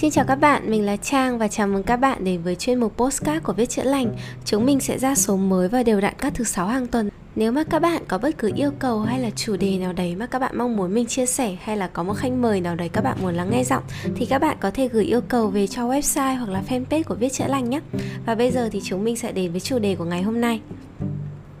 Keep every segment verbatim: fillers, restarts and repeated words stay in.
Xin chào các bạn, mình là Trang và chào mừng các bạn đến với chuyên mục Podcast của Viết Chữa Lành. Chúng mình sẽ ra số mới và đều đặn các thứ sáu hàng tuần. Nếu mà các bạn có bất cứ yêu cầu hay là chủ đề nào đấy mà các bạn mong muốn mình chia sẻ, hay là có một khách mời nào đấy các bạn muốn lắng nghe giọng, thì các bạn có thể gửi yêu cầu về cho website hoặc là fanpage của Viết Chữa Lành nhé. Và bây giờ thì chúng mình sẽ đến với chủ đề của ngày hôm nay.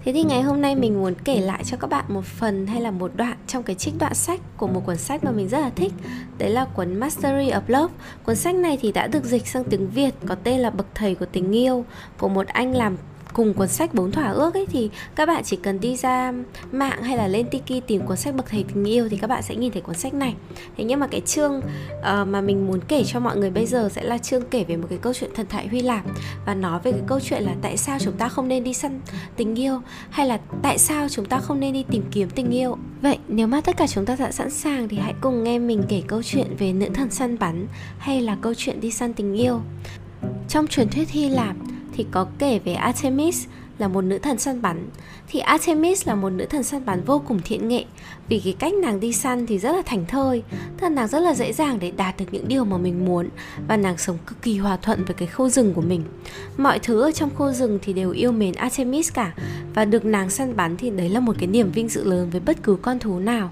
Thế thì ngày hôm nay mình muốn kể lại cho các bạn một phần hay là một đoạn trong cái trích đoạn sách của một cuốn sách mà mình rất là thích. Đấy là cuốn Mastery of Love. Cuốn sách này thì đã được dịch sang tiếng Việt có tên là Bậc Thầy của Tình Yêu, của một anh làm cùng cuốn sách Bốn Thỏa Ước ấy. Thì các bạn chỉ cần đi ra mạng hay là lên Tiki tìm cuốn sách Bậc Thầy Tình Yêu thì các bạn sẽ nhìn thấy cuốn sách này. Thế nhưng mà cái chương uh, mà mình muốn kể cho mọi người bây giờ sẽ là chương kể về một cái câu chuyện thần thoại Hy Lạp, và nói về cái câu chuyện là tại sao chúng ta không nên đi săn tình yêu, hay là tại sao chúng ta không nên đi tìm kiếm tình yêu. Vậy nếu mà tất cả chúng ta đã sẵn sàng thì hãy cùng nghe mình kể câu chuyện về nữ thần săn bắn, hay là câu chuyện đi săn tình yêu. Trong truyền thuyết Hy Lạp thì có kể về Artemis là một nữ thần săn bắn. Thì Artemis là một nữ thần săn bắn vô cùng thiện nghệ, vì cái cách nàng đi săn thì rất là thảnh thơi. Thật nàng rất là dễ dàng để đạt được những điều mà mình muốn, và nàng sống cực kỳ hòa thuận với cái khu rừng của mình. Mọi thứ ở trong khu rừng thì đều yêu mến Artemis cả, và được nàng săn bắn thì đấy là một cái niềm vinh dự lớn với bất cứ con thú nào.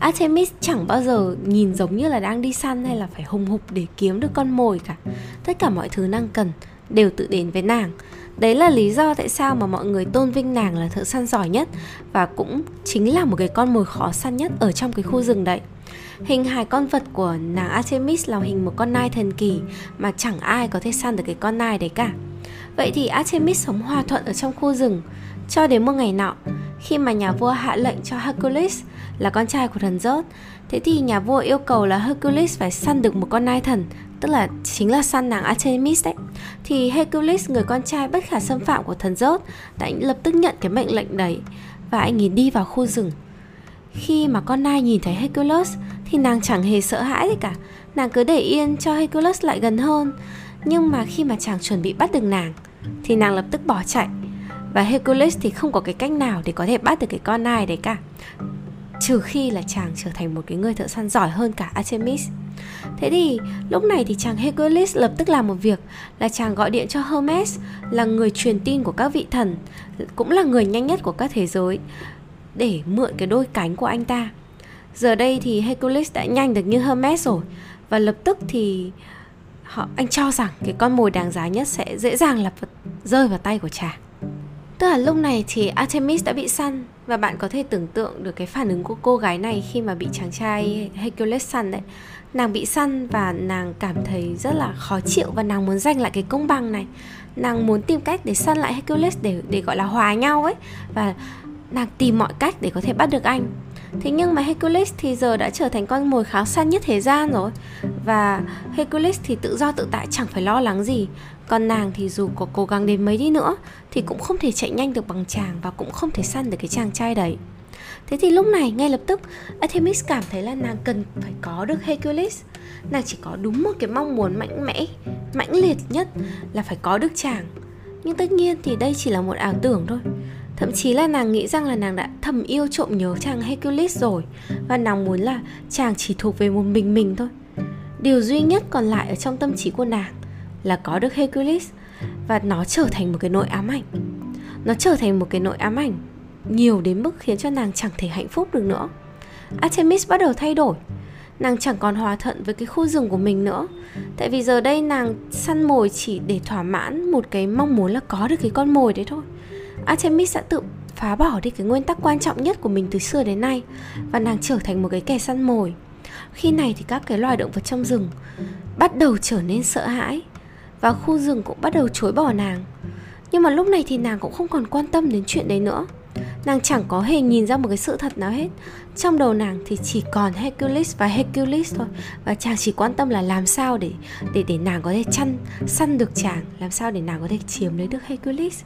Artemis chẳng bao giờ nhìn giống như là đang đi săn hay là phải hùng hục để kiếm được con mồi cả. Tất cả mọi thứ nàng cần đều tự đến với nàng. Đấy là lý do tại sao mà mọi người tôn vinh nàng là thợ săn giỏi nhất, và cũng chính là một cái con mồi khó săn nhất ở trong cái khu rừng đấy. Hình hài con vật của nàng Artemis là hình một con nai thần kỳ, mà chẳng ai có thể săn được cái con nai đấy cả. Vậy thì Artemis sống hòa thuận ở trong khu rừng cho đến một ngày nọ, khi mà nhà vua hạ lệnh cho Hercules, là con trai của thần Zeus. Thế thì nhà vua yêu cầu là Hercules phải săn được một con nai thần, tức là chính là săn nàng Artemis đấy. Thì Hercules, người con trai bất khả xâm phạm của thần Zeus, đã lập tức nhận cái mệnh lệnh đấy, và anh ấy đi vào khu rừng. Khi mà con nai nhìn thấy Hercules thì nàng chẳng hề sợ hãi gì cả. Nàng cứ để yên cho Hercules lại gần hơn. Nhưng mà khi mà chàng chuẩn bị bắt được nàng thì nàng lập tức bỏ chạy, và Hercules thì không có cái cách nào để có thể bắt được cái con nai đấy cả, trừ khi là chàng trở thành một cái người thợ săn giỏi hơn cả Artemis. Thế thì lúc này thì chàng Hercules lập tức làm một việc, là chàng gọi điện cho Hermes, là người truyền tin của các vị thần, cũng là người nhanh nhất của các thế giới, để mượn cái đôi cánh của anh ta. Giờ đây thì Hercules đã nhanh được như Hermes rồi, và lập tức thì họ, anh cho rằng cái con mồi đáng giá nhất sẽ dễ dàng là rơi vào tay của chàng. Tức là lúc này thì Artemis đã bị săn, và bạn có thể tưởng tượng được cái phản ứng của cô gái này khi mà bị chàng trai Hercules săn đấy. Nàng bị săn và nàng cảm thấy rất là khó chịu, và nàng muốn giành lại cái công bằng này. Nàng muốn tìm cách để săn lại Hercules để, để gọi là hòa nhau ấy, và nàng tìm mọi cách để có thể bắt được anh. Thế nhưng mà Hercules thì giờ đã trở thành con mồi khá săn nhất thế gian rồi, và Hercules thì tự do tự tại, chẳng phải lo lắng gì. Còn nàng thì dù có cố gắng đến mấy đi nữa thì cũng không thể chạy nhanh được bằng chàng, và cũng không thể săn được cái chàng trai đấy. Thế thì lúc này ngay lập tức Artemis cảm thấy là nàng cần phải có được Hercules. Nàng chỉ có đúng một cái mong muốn mạnh mẽ, mãnh liệt nhất là phải có được chàng. Nhưng tất nhiên thì đây chỉ là một ảo tưởng thôi. Thậm chí là nàng nghĩ rằng là nàng đã thầm yêu trộm nhớ chàng Hercules rồi, và nàng muốn là chàng chỉ thuộc về một mình mình thôi. Điều duy nhất còn lại ở trong tâm trí của nàng là có được Hercules, và nó trở thành một cái nỗi ám ảnh. Nó trở thành một cái nỗi ám ảnh nhiều đến mức khiến cho nàng chẳng thể hạnh phúc được nữa. Artemis bắt đầu thay đổi. Nàng chẳng còn hòa thuận với cái khu rừng của mình nữa, tại vì giờ đây nàng săn mồi chỉ để thỏa mãn một cái mong muốn là có được cái con mồi đấy thôi. Artemis đã tự phá bỏ đi cái nguyên tắc quan trọng nhất của mình từ xưa đến nay, và nàng trở thành một cái kẻ săn mồi. Khi này thì các cái loài động vật trong rừng bắt đầu trở nên sợ hãi, và khu rừng cũng bắt đầu chối bỏ nàng. Nhưng mà lúc này thì nàng cũng không còn quan tâm đến chuyện đấy nữa. Nàng chẳng có hề nhìn ra một cái sự thật nào hết. Trong đầu nàng thì chỉ còn Hercules và Hercules thôi, và chàng chỉ quan tâm là làm sao để, để, để nàng có thể chăn, săn được chàng, làm sao để nàng có thể chiếm lấy được Hercules.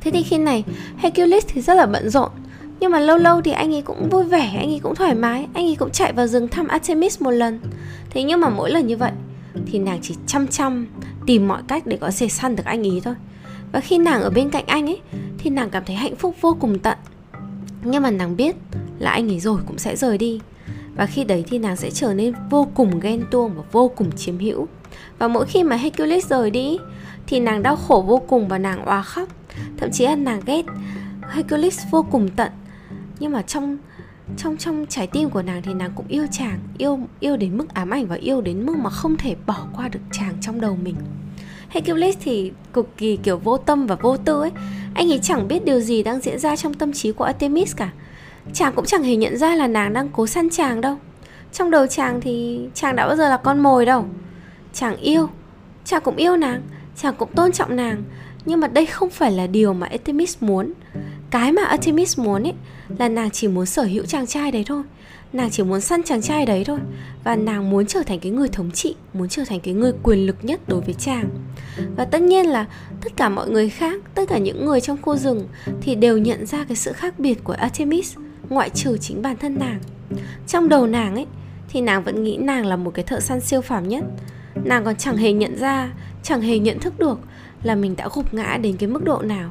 Thế thì khi này Hercules thì rất là bận rộn, nhưng mà lâu lâu thì anh ấy cũng vui vẻ, anh ấy cũng thoải mái, anh ấy cũng chạy vào rừng thăm Artemis một lần. Thế nhưng mà mỗi lần như vậy thì nàng chỉ chăm chăm tìm mọi cách để có thể săn được anh ấy thôi. Và khi nàng ở bên cạnh anh ấy thì nàng cảm thấy hạnh phúc vô cùng tận. Nhưng mà nàng biết là anh ấy rồi cũng sẽ rời đi, Và khi đấy thì nàng sẽ trở nên vô cùng ghen tuông và vô cùng chiếm hữu. Và mỗi khi mà Hercules rời đi thì nàng đau khổ vô cùng và nàng òa khóc. Thậm chí là nàng ghét Hercules vô cùng tận. Nhưng mà trong trong trong trái tim của nàng thì nàng cũng yêu chàng, yêu yêu đến mức ám ảnh và yêu đến mức mà không thể bỏ qua được chàng trong đầu mình. Hercules thì cực kỳ kiểu vô tâm và vô tư ấy. Anh ấy chẳng biết điều gì đang diễn ra trong tâm trí của Artemis cả. Chàng cũng chẳng hề nhận ra là nàng đang cố săn chàng đâu. Trong đầu chàng thì chàng đã bao giờ là con mồi đâu. Chàng yêu, chàng cũng yêu nàng, chàng cũng tôn trọng nàng. Nhưng mà đây không phải là điều mà Artemis muốn. Cái mà Artemis muốn ấy là nàng chỉ muốn sở hữu chàng trai đấy thôi. Nàng chỉ muốn săn chàng trai đấy thôi. Và nàng muốn trở thành cái người thống trị, muốn trở thành cái người quyền lực nhất đối với chàng. Và tất nhiên là tất cả mọi người khác, tất cả những người trong khu rừng thì đều nhận ra cái sự khác biệt của Artemis, ngoại trừ chính bản thân nàng. Trong đầu nàng ấy thì nàng vẫn nghĩ nàng là một cái thợ săn siêu phàm nhất. Nàng còn chẳng hề nhận ra, chẳng hề nhận thức được là mình đã gục ngã đến cái mức độ nào.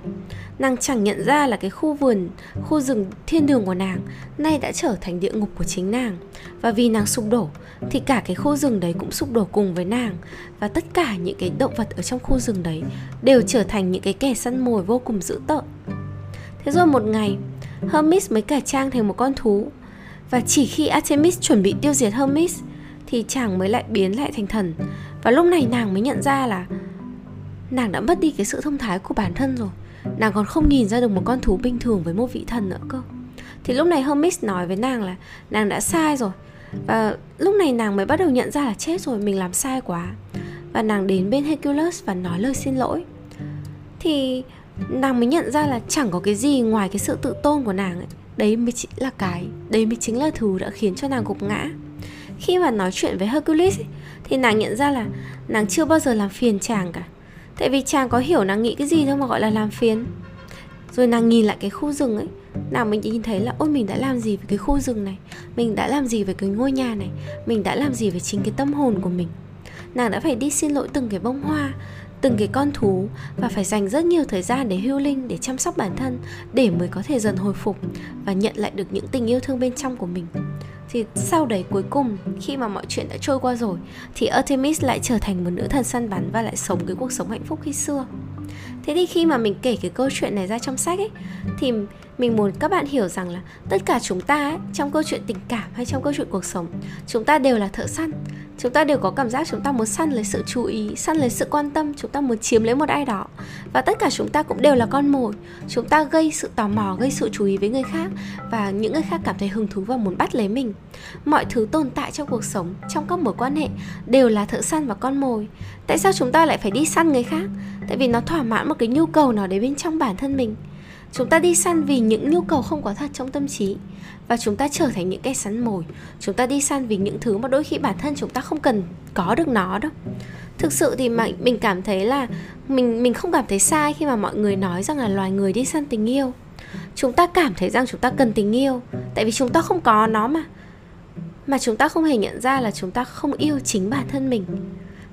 Nàng chẳng nhận ra là cái khu vườn, khu rừng thiên đường của nàng nay đã trở thành địa ngục của chính nàng. Và vì nàng sụp đổ thì cả cái khu rừng đấy cũng sụp đổ cùng với nàng. Và tất cả những cái động vật ở trong khu rừng đấy đều trở thành những cái kẻ săn mồi vô cùng dữ tợn. Thế rồi một ngày, Hermes mới cải trang thành một con thú. Và chỉ khi Artemis chuẩn bị tiêu diệt Hermes thì chàng mới lại biến lại thành thần. Và lúc này nàng mới nhận ra là nàng đã mất đi cái sự thông thái của bản thân rồi. Nàng còn không nhìn ra được một con thú bình thường với một vị thần nữa cơ. Thì lúc này Hermes nói với nàng là nàng đã sai rồi. Và lúc này nàng mới bắt đầu nhận ra là chết rồi, mình làm sai quá. Và nàng đến bên Hercules và nói lời xin lỗi. Thì nàng mới nhận ra là chẳng có cái gì ngoài cái sự tự tôn của nàng ấy. Đấy mới chính là cái, đấy mới chính là thứ đã khiến cho nàng gục ngã. Khi mà nói chuyện với Hercules ấy, thì nàng nhận ra là nàng chưa bao giờ làm phiền chàng cả. Tại vì chàng có hiểu nàng nghĩ cái gì đâu mà gọi là làm phiền. Rồi nàng nhìn lại cái khu rừng ấy, nàng mới nhìn thấy là ôi mình đã làm gì với cái khu rừng này, mình đã làm gì với cái ngôi nhà này, mình đã làm gì với chính cái tâm hồn của mình. Nàng đã phải đi xin lỗi từng cái bông hoa, từng cái con thú, và phải dành rất nhiều thời gian để healing linh, để chăm sóc bản thân, để mới có thể dần hồi phục và nhận lại được những tình yêu thương bên trong của mình. Thì sau đấy cuối cùng, khi mà mọi chuyện đã trôi qua rồi, thì Artemis lại trở thành một nữ thần săn bắn và lại sống cái cuộc sống hạnh phúc khi xưa. Thế thì khi mà mình kể cái câu chuyện này ra trong sách ấy, thì mình muốn các bạn hiểu rằng là tất cả chúng ta ấy, trong câu chuyện tình cảm hay trong câu chuyện cuộc sống, chúng ta đều là thợ săn. Chúng ta đều có cảm giác chúng ta muốn săn lấy sự chú ý, săn lấy sự quan tâm, chúng ta muốn chiếm lấy một ai đó. Và tất cả chúng ta cũng đều là con mồi. Chúng ta gây sự tò mò, gây sự chú ý với người khác, và những người khác cảm thấy hứng thú và muốn bắt lấy mình. Mọi thứ tồn tại trong cuộc sống, trong các mối quan hệ đều là thợ săn và con mồi. Tại sao chúng ta lại phải đi săn người khác? Tại vì nó thỏa mãn một cái nhu cầu nào đấy bên trong bản thân mình. Chúng ta đi săn vì những nhu cầu không có thật trong tâm trí, và chúng ta trở thành những cái săn mồi. Chúng ta đi săn vì những thứ mà đôi khi bản thân chúng ta không cần có được nó đâu. Thực sự thì mà mình cảm thấy là Mình, mình không cảm thấy sai khi mà mọi người nói rằng là loài người đi săn tình yêu. Chúng ta cảm thấy rằng chúng ta cần tình yêu, tại vì chúng ta không có nó mà. Mà chúng ta không hề nhận ra là chúng ta không yêu chính bản thân mình.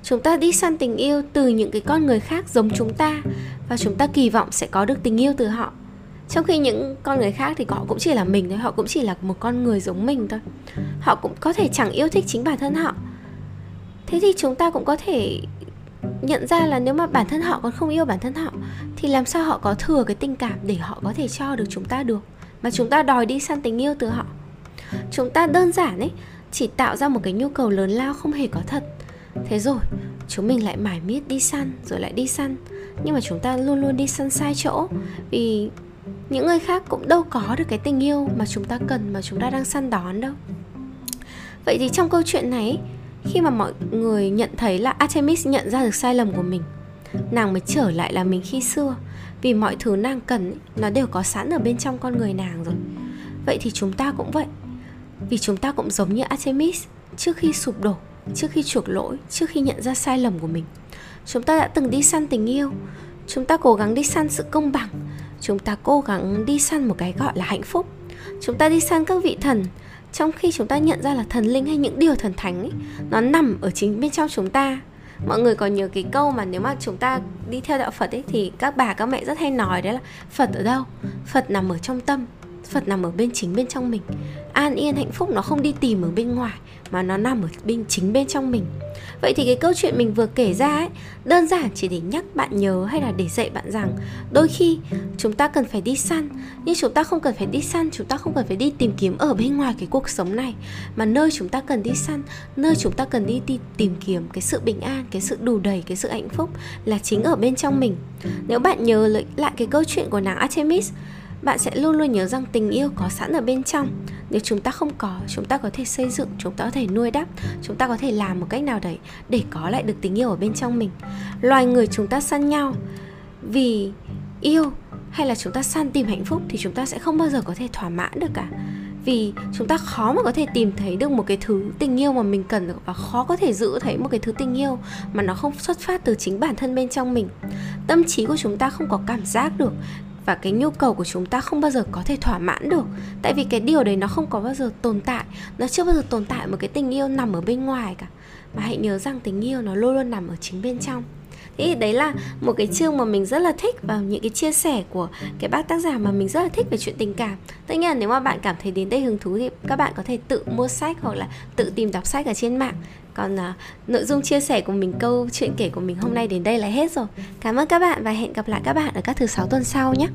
Chúng ta đi săn tình yêu từ những cái con người khác giống chúng ta, và chúng ta kỳ vọng sẽ có được tình yêu từ họ. Trong khi những con người khác thì họ cũng chỉ là mình thôi, họ cũng chỉ là một con người giống mình thôi. Họ cũng có thể chẳng yêu thích chính bản thân họ. Thế thì chúng ta cũng có thể nhận ra là nếu mà bản thân họ còn không yêu bản thân họ, thì làm sao họ có thừa cái tình cảm để họ có thể cho được chúng ta được, mà chúng ta đòi đi săn tình yêu từ họ. Chúng ta đơn giản ấy, chỉ tạo ra một cái nhu cầu lớn lao không hề có thật. Thế rồi, chúng mình lại mải miết đi săn, rồi lại đi săn. Nhưng mà chúng ta luôn luôn đi săn sai chỗ, vì những người khác cũng đâu có được cái tình yêu mà chúng ta cần, mà chúng ta đang săn đón đâu. Vậy thì trong câu chuyện này, khi mà mọi người nhận thấy là Artemis nhận ra được sai lầm của mình, nàng mới trở lại là mình khi xưa. Vì mọi thứ nàng cần, nó đều có sẵn ở bên trong con người nàng rồi. Vậy thì chúng ta cũng vậy. Vì chúng ta cũng giống như Artemis, trước khi sụp đổ, trước khi chuộc lỗi, trước khi nhận ra sai lầm của mình, chúng ta đã từng đi săn tình yêu. Chúng ta cố gắng đi săn sự công bằng. Chúng ta cố gắng đi săn một cái gọi là hạnh phúc. Chúng ta đi săn các vị thần, trong khi chúng ta nhận ra là thần linh hay những điều thần thánh ấy, nó nằm ở chính bên trong chúng ta. Mọi người còn nhớ cái câu mà nếu mà chúng ta đi theo đạo Phật ấy, thì các bà các mẹ rất hay nói đấy là Phật ở đâu? Phật nằm ở trong tâm, Phật nằm ở bên chính bên trong mình. An yên hạnh phúc nó không đi tìm ở bên ngoài, mà nó nằm ở bên chính bên trong mình. Vậy thì cái câu chuyện mình vừa kể ra ấy, đơn giản chỉ để nhắc bạn nhớ hay là để dạy bạn rằng đôi khi chúng ta cần phải đi săn, nhưng chúng ta không cần phải đi săn, chúng ta không cần phải đi tìm kiếm ở bên ngoài cái cuộc sống này, mà nơi chúng ta cần đi săn, nơi chúng ta cần đi tìm kiếm cái sự bình an, cái sự đủ đầy, cái sự hạnh phúc là chính ở bên trong mình. Nếu bạn nhớ lại cái câu chuyện của nàng Artemis, bạn sẽ luôn luôn nhớ rằng tình yêu có sẵn ở bên trong. Nếu chúng ta không có, chúng ta có thể xây dựng, chúng ta có thể nuôi đắp, chúng ta có thể làm một cách nào đấy để có lại được tình yêu ở bên trong mình. Loài người chúng ta săn nhau vì yêu hay là chúng ta săn tìm hạnh phúc thì chúng ta sẽ không bao giờ có thể thỏa mãn được cả. Vì chúng ta khó mà có thể tìm thấy được một cái thứ tình yêu mà mình cần được, và khó có thể giữ thấy một cái thứ tình yêu mà nó không xuất phát từ chính bản thân bên trong mình. Tâm trí của chúng ta không có cảm giác được, và cái nhu cầu của chúng ta không bao giờ có thể thỏa mãn được. Tại vì cái điều đấy nó không có bao giờ tồn tại. Nó chưa bao giờ tồn tại một cái tình yêu nằm ở bên ngoài cả. Mà hãy nhớ rằng tình yêu nó luôn luôn nằm ở chính bên trong. Thế đấy là một cái chương mà mình rất là thích, và những cái chia sẻ của cái bác tác giả mà mình rất là thích về chuyện tình cảm. Tất nhiên là nếu mà bạn cảm thấy đến đây hứng thú thì các bạn có thể tự mua sách hoặc là tự tìm đọc sách ở trên mạng. Còn uh, nội dung chia sẻ của mình, câu chuyện kể của mình hôm nay đến đây là hết rồi. Cảm ơn các bạn và hẹn gặp lại các bạn ở các thứ sáu tuần sau nhé.